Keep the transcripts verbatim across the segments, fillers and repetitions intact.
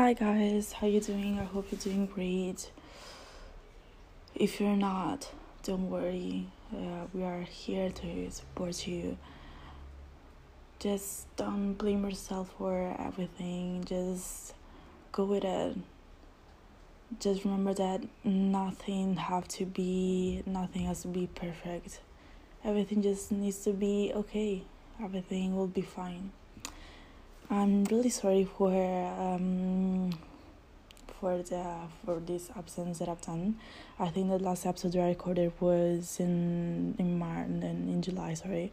Hi guys, how you doing? I hope you're doing great. If you're not, don't worry. Uh, we are here to support you. Just don't blame yourself for everything. Just go with it. Just remember that nothing have to be, nothing has to be perfect. Everything just needs to be okay. Everything will be fine. I'm really sorry for um for the for this absence that I've done. I think the last episode that I recorded was in in March and in July. Sorry,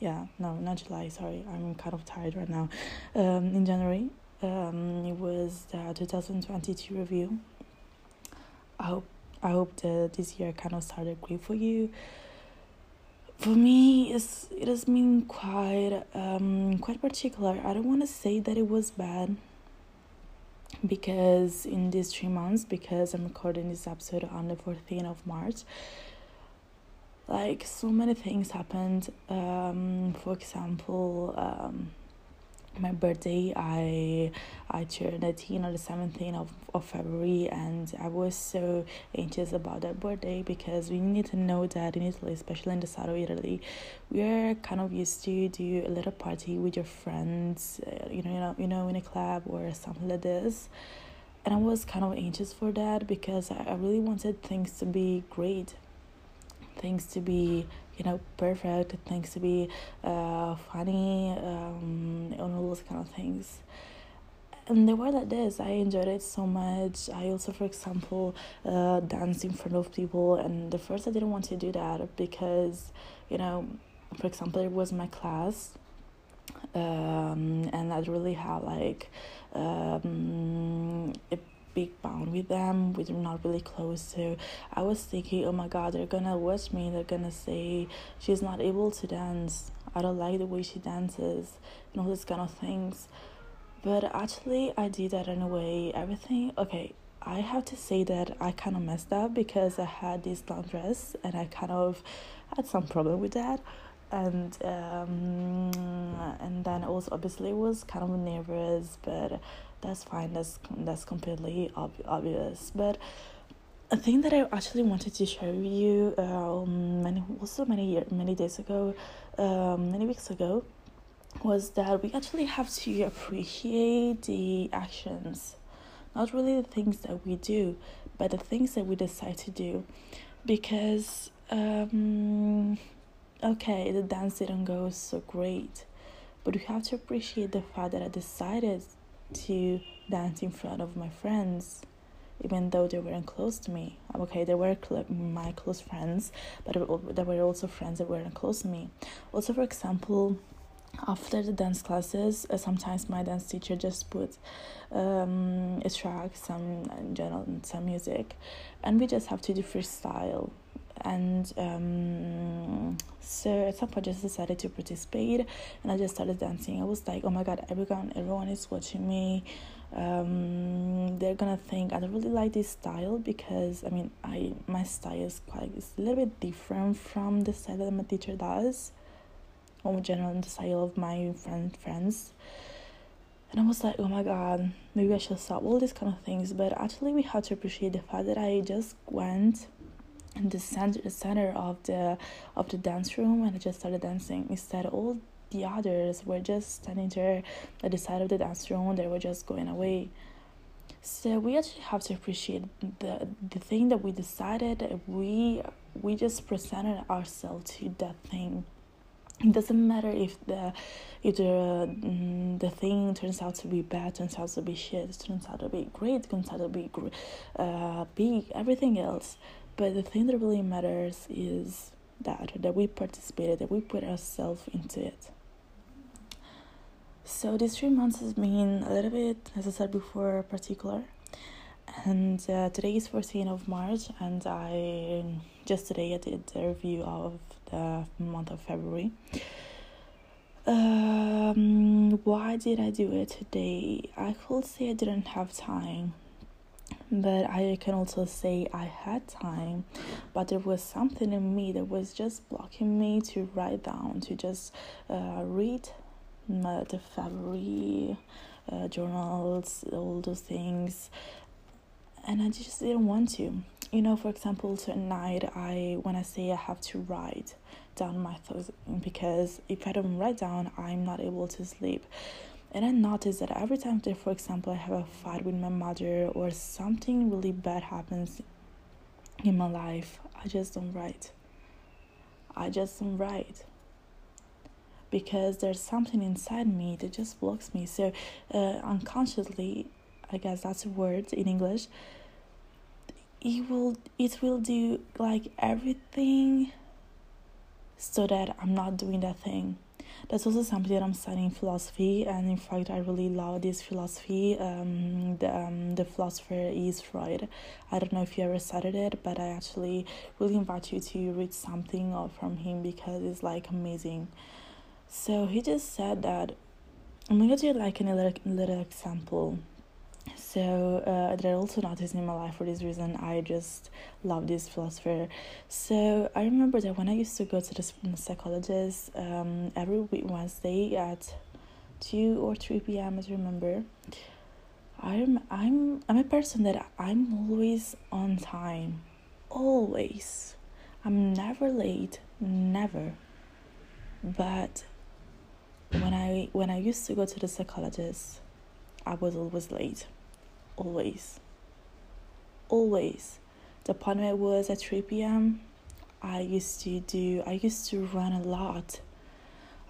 yeah, no, not July. Sorry, I'm kind of tired right now. Um, in January, um, it was the twenty twenty-two review. I hope I hope that this year kind of started great for you. For me, it's, it has been quite um quite particular. I don't want to say that it was bad because in these three months, because I'm recording this episode on the fourteenth of March, like so many things happened. Um, for example, um, my birthday, I I turned eighteen on the seventeenth of, of February, and I was so anxious about that birthday because we need to know that in Italy, especially in the south of Italy, we are kind of used to do a little party with your friends, uh, you know, you know, you know, in a club or something like this. And I was kind of anxious for that because I, I really wanted things to be great, things to be, you know, perfect, things to be uh funny, um and all those kind of things. And they were like this. I enjoyed it so much. I also, for example, uh danced in front of people, and at first I didn't want to do that because, you know, for example, it was my class, um and I'd really have like um a big bond with them. We were not really close, so I was thinking, oh my god, they're gonna watch me, they're gonna say she's not able to dance, I don't like the way she dances, and all these kind of things. But actually I did that in a way. Everything okay, I have to say that I kind of messed up because I had this long dress and I kind of had some problem with that. And um and then also obviously was kind of nervous, but that's fine, that's that's completely ob- obvious. But a thing that I actually wanted to share with you, um many also many years many days ago, um many weeks ago, was that we actually have to appreciate the actions, not really the things that we do, but the things that we decide to do. Because um okay, the dance didn't go so great, but you have to appreciate the fact that I decided to dance in front of my friends, even though they weren't close to me. Okay, they were cl- my close friends, but there were also friends that weren't close to me. Also, for example, after the dance classes, uh, sometimes my dance teacher just put um, a track, some general, some music, and we just have to do freestyle. And um, so at some point I just decided to participate, and I just started dancing. I was like, oh my god, everyone everyone is watching me, um, they're gonna think I don't really like this style, because I mean I my style is quite it's a little bit different from the style that my teacher does, or in general the style of my friend friends. And I was like, oh my god, maybe I should stop all these kind of things. But actually we had to appreciate the fact that I just went in the center, the center of the of the dance room, and I just started dancing. Instead, all the others were just standing there at the side of the dance room. They were just going away. So we actually have to appreciate the the thing that we decided. We we just presented ourselves to that thing. It doesn't matter if the if the mm, the thing turns out to be bad, turns out to be shit, turns out to be great, turns out to be uh big, everything else. But the thing that really matters is that, that we participated, that we put ourselves into it. So these three months has been a little bit, as I said before, particular. And uh, today is fourteenth of March, and I just today I did the review of the month of February. Um, why did I do it today? I could say I didn't have time. But I can also say I had time, but there was something in me that was just blocking me to write down, to just uh, read uh, the February uh, journals, all those things, and I just didn't want to. You know, for example, tonight I when I say I have to write down my thoughts, because if I don't write down, I'm not able to sleep. And I noticed that every time that, for example, I have a fight with my mother or something really bad happens in my life, I just don't write. I just don't write. Because there's something inside me that just blocks me. So uh, unconsciously, I guess that's a word in English, it will, it will do like everything so that I'm not doing that thing. That's also something that I'm studying in philosophy, and in fact I really love this philosophy. Um, the, um, the philosopher is Freud. I don't know if you ever studied it, but I actually really invite you to read something from him because it's like amazing. So he just said that, I'm going to do like a little, little example. So uh, that I also noticed in my life for this reason. I just love this philosopher. So I remember that when I used to go to the psychologist um, every week Wednesday at two or three p.m. I remember, I'm I'm I'm a person that I'm always on time, always. I'm never late, never. But when I when I used to go to the psychologist, I was always late, always, always. The appointment was at three p.m. I used to do, I used to run a lot.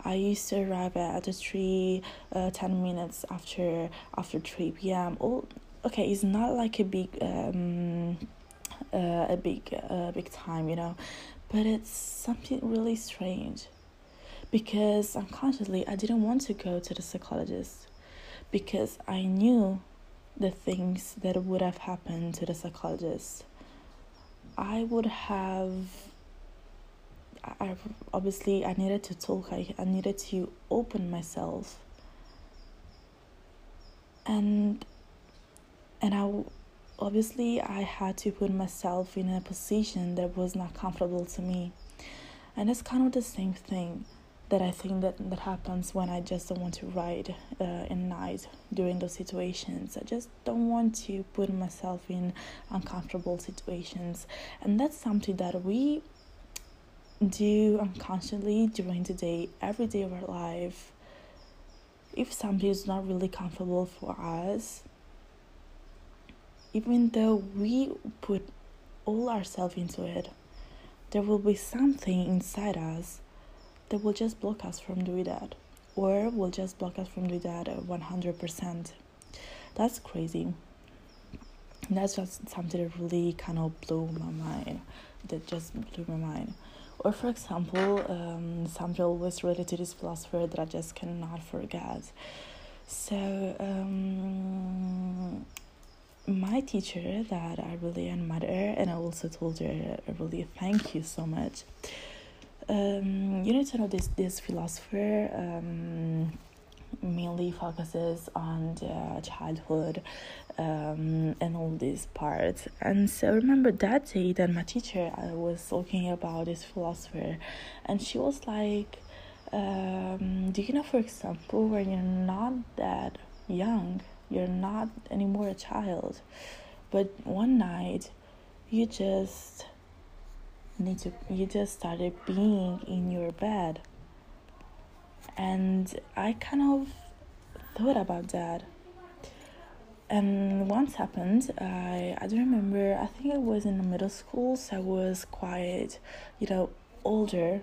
I used to arrive at the three, uh, ten minutes after after three p.m. Oh, okay, it's not like a big, um, uh, a big, uh, big time, you know, but it's something really strange, because unconsciously I didn't want to go to the psychologist. Because I knew the things that would have happened to the psychologist. I would have, I obviously I needed to talk, I, I needed to open myself. And and I obviously I had to put myself in a position that was not comfortable to me. And it's kind of the same thing that I think that, that happens when I just don't want to write uh, at night during those situations. I just don't want to put myself in uncomfortable situations. And that's something that we do unconsciously during the day, every day of our life. If something is not really comfortable for us, even though we put all ourselves into it, there will be something inside us that will just block us from doing that, or will just block us from doing that at one hundred percent. That's crazy. And that's just something that really kind of blew my mind, that just blew my mind. Or for example, um, something always related to this philosopher that I just cannot forget. So, um, my teacher that I really admire, and I also told her, I really thank you so much. Um, you need to know this, this philosopher um, mainly focuses on the childhood um, and all these parts. And so I remember that day that my teacher, I was talking about this philosopher, and she was like, um, do you know, for example, when you're not that young, you're not anymore a child, but one night you just... need to you just started being in your bed. And I kind of thought about that, and once happened, I I don't remember, I think I was in the middle school, so I was quite, you know, older.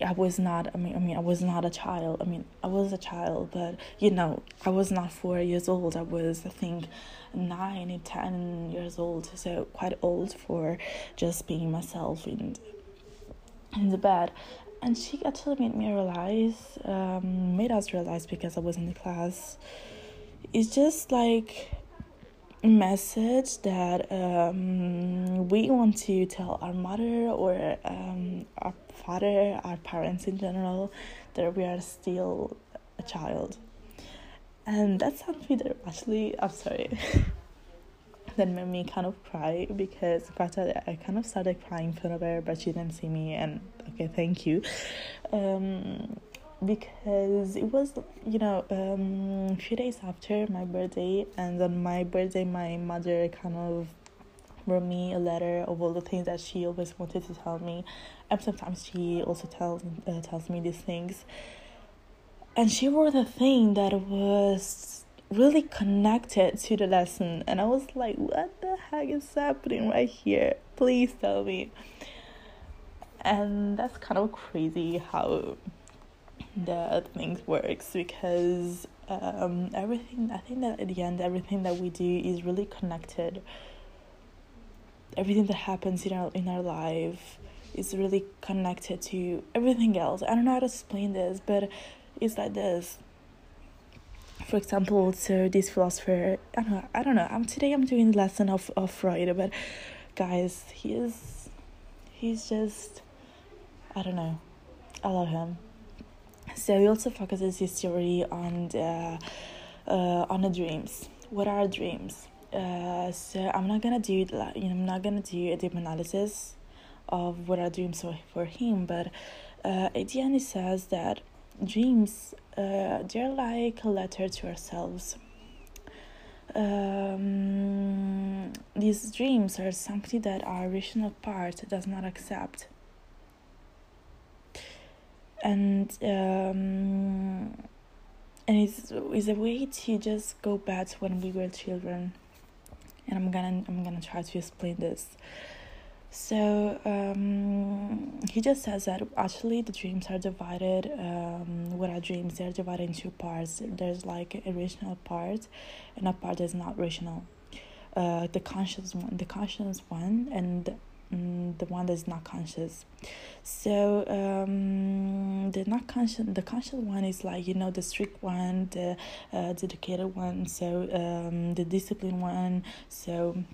I was not I mean I mean I was not a child I mean I was a child, but you know, I was not four years old. I was I think nine and ten years old, so quite old for just being myself in in the bed. And she actually made me realize um made us realize, because I was in the class, it's just like message that um we want to tell our mother or um our father, our parents in general, that we are still a child. And that's something that actually I'm sorry that made me kind of cry, because the fact that I kind of started crying in front of her, but she didn't see me, and okay, thank you. um because it was, you know, um, a few days after my birthday, and on my birthday my mother kind of wrote me a letter of all the things that she always wanted to tell me, and sometimes she also tells uh, tells me these things. And she wrote a thing that was really connected to the lesson, and I was like, what the heck is happening right here? Please tell me. And that's kind of crazy how the things works, because um everything, I think that at the end everything that we do is really connected. Everything that happens in our in our life is really connected to everything else. I don't know how to explain this, but it's like this. For example, so this philosopher, I don't know, I don't know. I'm today I'm doing the lesson of, of Freud, but guys, he is he's just, I don't know. I love him. So he also focuses his theory on the, uh, on the dreams. What are dreams? Uh, so I'm not gonna do like you know, I'm not gonna do a deep analysis of what are dreams for him, but uh, at the end he says that dreams, uh, they're like a letter to ourselves. Um, these dreams are something that our rational part does not accept. And um, and it's is a way to just go back to when we were children, and I'm gonna I'm gonna try to explain this. So um, he just says that actually the dreams are divided. Um, what are dreams? They're divided into parts. There's like a rational part, and a part that's not rational. Uh, the conscious one, the conscious one, and the one that's not conscious. So um the not conscious the conscious one is like, you know, the strict one, the uh, dedicated one, so um the disciplined one. So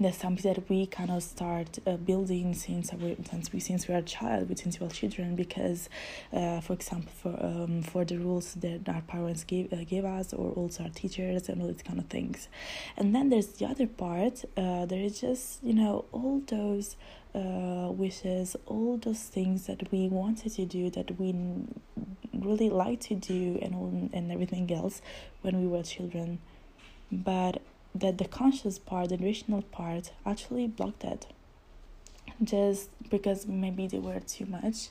that's something that we kind of start uh, building since we since we since we are child since we are children, because uh for example for um for the rules that our parents gave uh, gave us, or also our teachers and all these kind of things. And then there's the other part, uh there is just, you know, all those uh wishes, all those things that we wanted to do, that we really liked to do, and all, and everything else when we were children, but that the conscious part, the rational part, actually blocked that, just because maybe they were too much.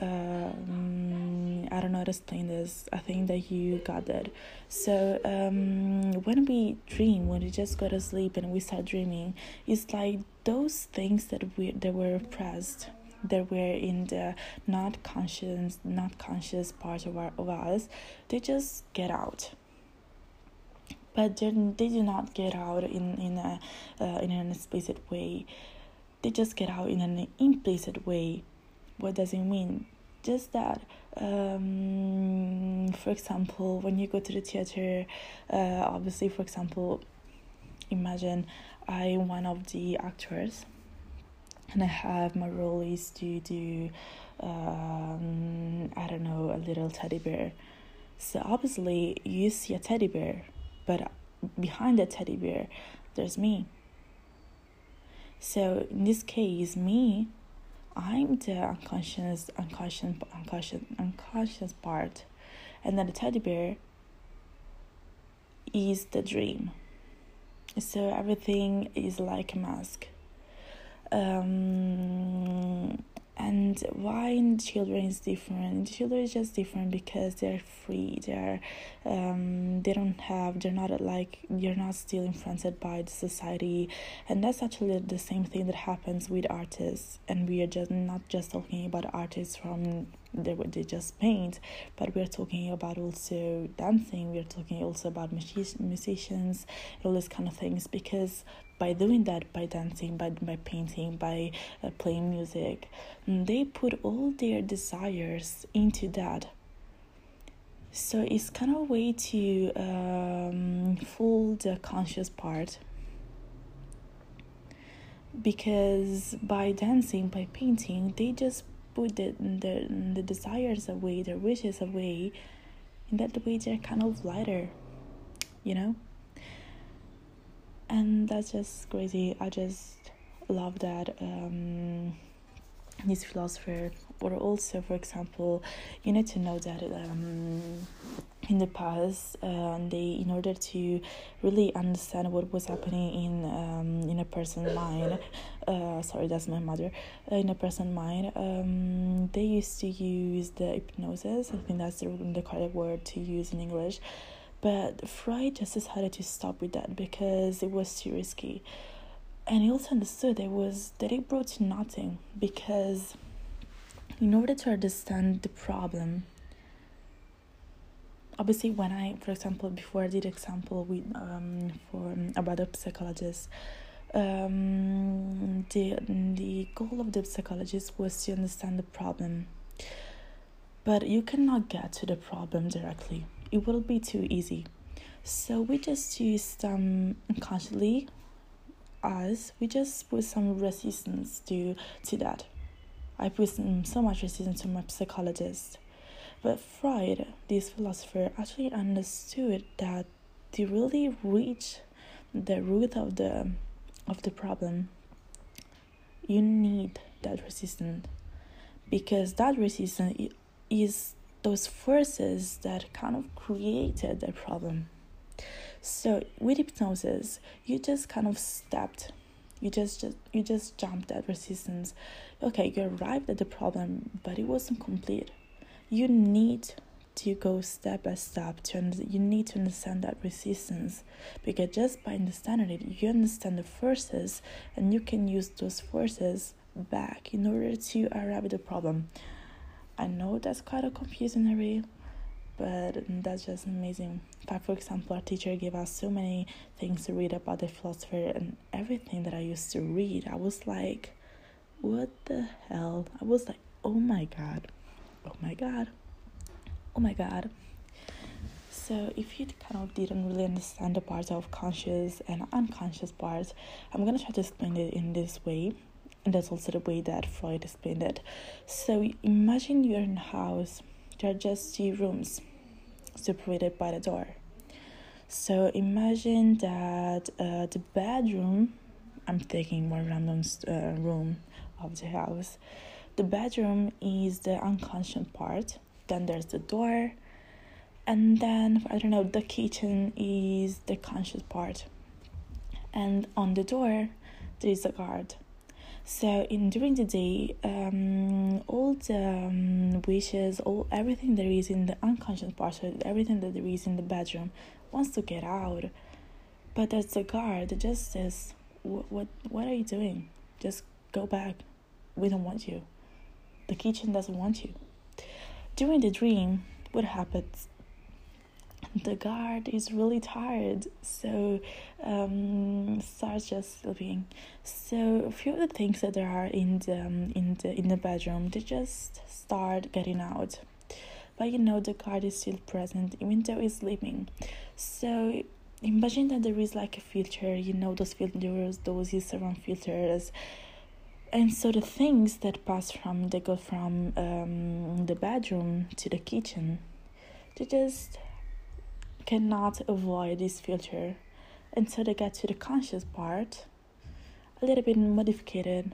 Um, I don't know how to explain this. I think that you got that. So um, when we dream, when we just go to sleep and we start dreaming, it's like those things that we that were repressed, that were in the not conscious, not conscious part of our of us, they just get out. But they they do not get out in in a uh, in an explicit way. They just get out in an implicit way. What does it mean? Just that. Um, for example, when you go to the theater, uh, obviously, for example, imagine I'm one of the actors, and I have my role is to do, um, I don't know, a little teddy bear. So obviously, you see a teddy bear. But behind the teddy bear, there's me. So in this case, me, I'm the unconscious, unconscious, unconscious, unconscious part, and then the teddy bear is the dream. So everything is like a mask. Um, and why in children is different? Children is just different because they're free. They're, um, they don't have. They're not like. You're not still influenced by the society, and that's actually the same thing that happens with artists. And we are just not just talking about artists from the way they just paint, but we are talking about also dancing. We are talking also about music- musicians, all these kind of things, because by doing that, by dancing, by by painting, by uh, playing music, they put all their desires into that. So it's kind of a way to um, fool the conscious part. Because by dancing, by painting, they just put the, the, the desires away, their wishes away. In that way, they're kind of lighter, you know? And that's just crazy. I just love that um, this philosopher But also, for example, you need to know that um, in the past, uh, they, in order to really understand what was happening in um, in a person's mind, uh, sorry, that's my mother, uh, in a person's mind, um, they used to use the hypnosis. I think that's the, the correct word to use in English. But Freud just decided to stop with that because it was too risky. And he also understood it was that it brought to nothing, because in order to understand the problem, obviously when I, for example, before I did example with um for about a psychologist, um the the goal of the psychologist was to understand the problem. But you cannot get to the problem directly. It will be too easy. So we just use them unconsciously. Us, we just put some resistance to to that. I put some, so much resistance to my psychologist. But Freud, this philosopher, actually understood that to really reach the root of the of the problem, you need that resistance, because that resistance is those forces that kind of created the problem. So with hypnosis, you just kind of stepped, you just, just you just jumped at resistance. Okay, you arrived at the problem, but it wasn't complete. You need to go step by step. To under- you need to understand that resistance, because just by understanding it, you understand the forces, and you can use those forces back in order to arrive at the problem. I know that's kind of confusing already, but that's just amazing. In fact, for example, our teacher gave us so many things to read about the philosopher, and everything that I used to read, I was like, what the hell? I was like, oh my god, oh my god, oh my god. So if you kind of didn't really understand the parts of conscious and unconscious parts, I'm going to try to explain it in this way. And that's also the way that Freud explained it. So imagine you're in a house. There are just two rooms separated by the door. So imagine that uh, the bedroom, I'm taking more random uh, room of the house. The bedroom is the unconscious part. Then there's the door. And then, I don't know, the kitchen is the conscious part. And on the door, there is a guard. So in during the day, um, all the um, wishes, all everything there is in the unconscious part, so everything that there is in the bedroom, wants to get out, but there's the guard that just says, "What, what, what are you doing? Just go back. We don't want you. The kitchen doesn't want you." During the dream, what happens? The guard is really tired, so um, starts just sleeping. So a few of the things that there are in the um, in the in the bedroom, they just start getting out. But you know, the guard is still present, even though he's sleeping. So imagine that there is like a filter, you know, those filters, those Instagram filters. And so the things that pass from, they go from um, the bedroom to the kitchen, they just cannot avoid this filter, and so they get to the conscious part, a little bit modified,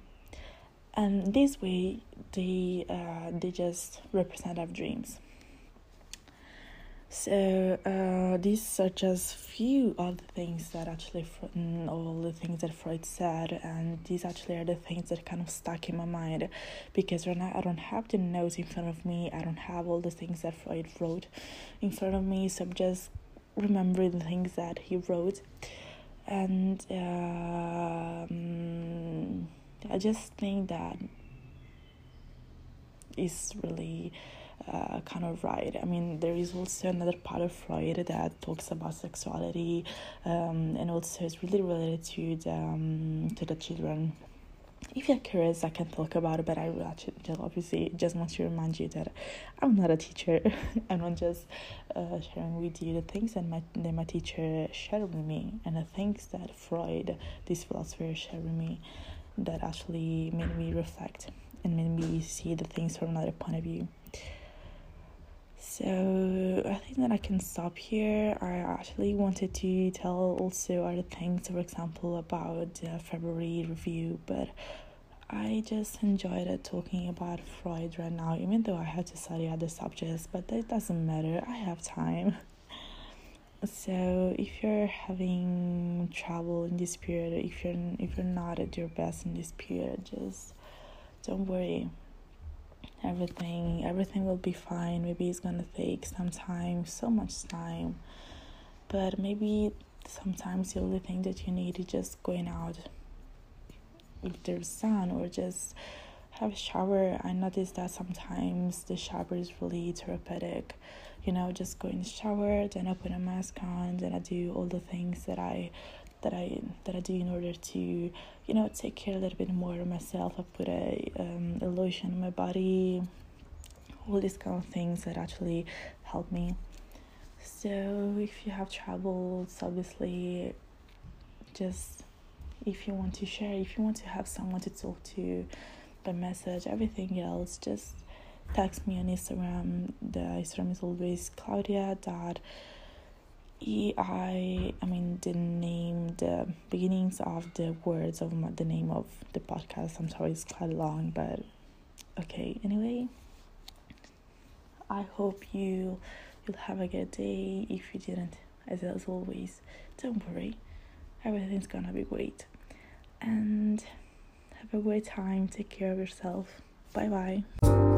and this way they uh they just represent our dreams. So uh these are just few of the things that actually all the things that Freud said, and these actually are the things that kind of stuck in my mind, because right now I don't have the notes in front of me, I don't have all the things that Freud wrote in front of me, so I'm just remembering the things that he wrote. And um, I just think that it's really uh, kind of right. I mean, there is also another part of Freud that talks about sexuality, um, and also it's really related to the, um, to the children. If you're curious, I can talk about it, but I will actually obviously just want to remind you that I'm not a teacher. And I'm just uh, sharing with you the things that my, that my teacher shared with me, and the things that Freud, this philosopher, shared with me that actually made me reflect and made me see the things from another point of view. So I think that I can stop here. I actually wanted to tell also other things, for example, about the February review, but I just enjoyed it talking about Freud right now, even though I have to study other subjects, but that doesn't matter, I have time. So if you're having trouble in this period, if you're if you're not at your best in this period, just don't worry. Everything everything will be fine. Maybe it's gonna take some time, so much time. But maybe sometimes the only thing that you need is just going out if there's sun, or just have a shower. I noticed that sometimes the shower is really therapeutic. You know, just go in the shower, then I put a mask on, then I do all the things that I that I that I do in order to, you know, take care a little bit more of myself. I put a um a lotion on my body, all these kind of things that actually help me. So if you have troubles, obviously, just if you want to share, if you want to have someone to talk to, by message, everything else, just text me on Instagram. The Instagram is always Claudia dot E I. I mean the name, the beginnings of the words of my, the name of the podcast. I'm sorry, it's quite long, but okay. Anyway, I hope you you'll have a good day. If you didn't, as as always, don't worry. Everything's gonna be great, and have a great time. Take care of yourself. Bye bye.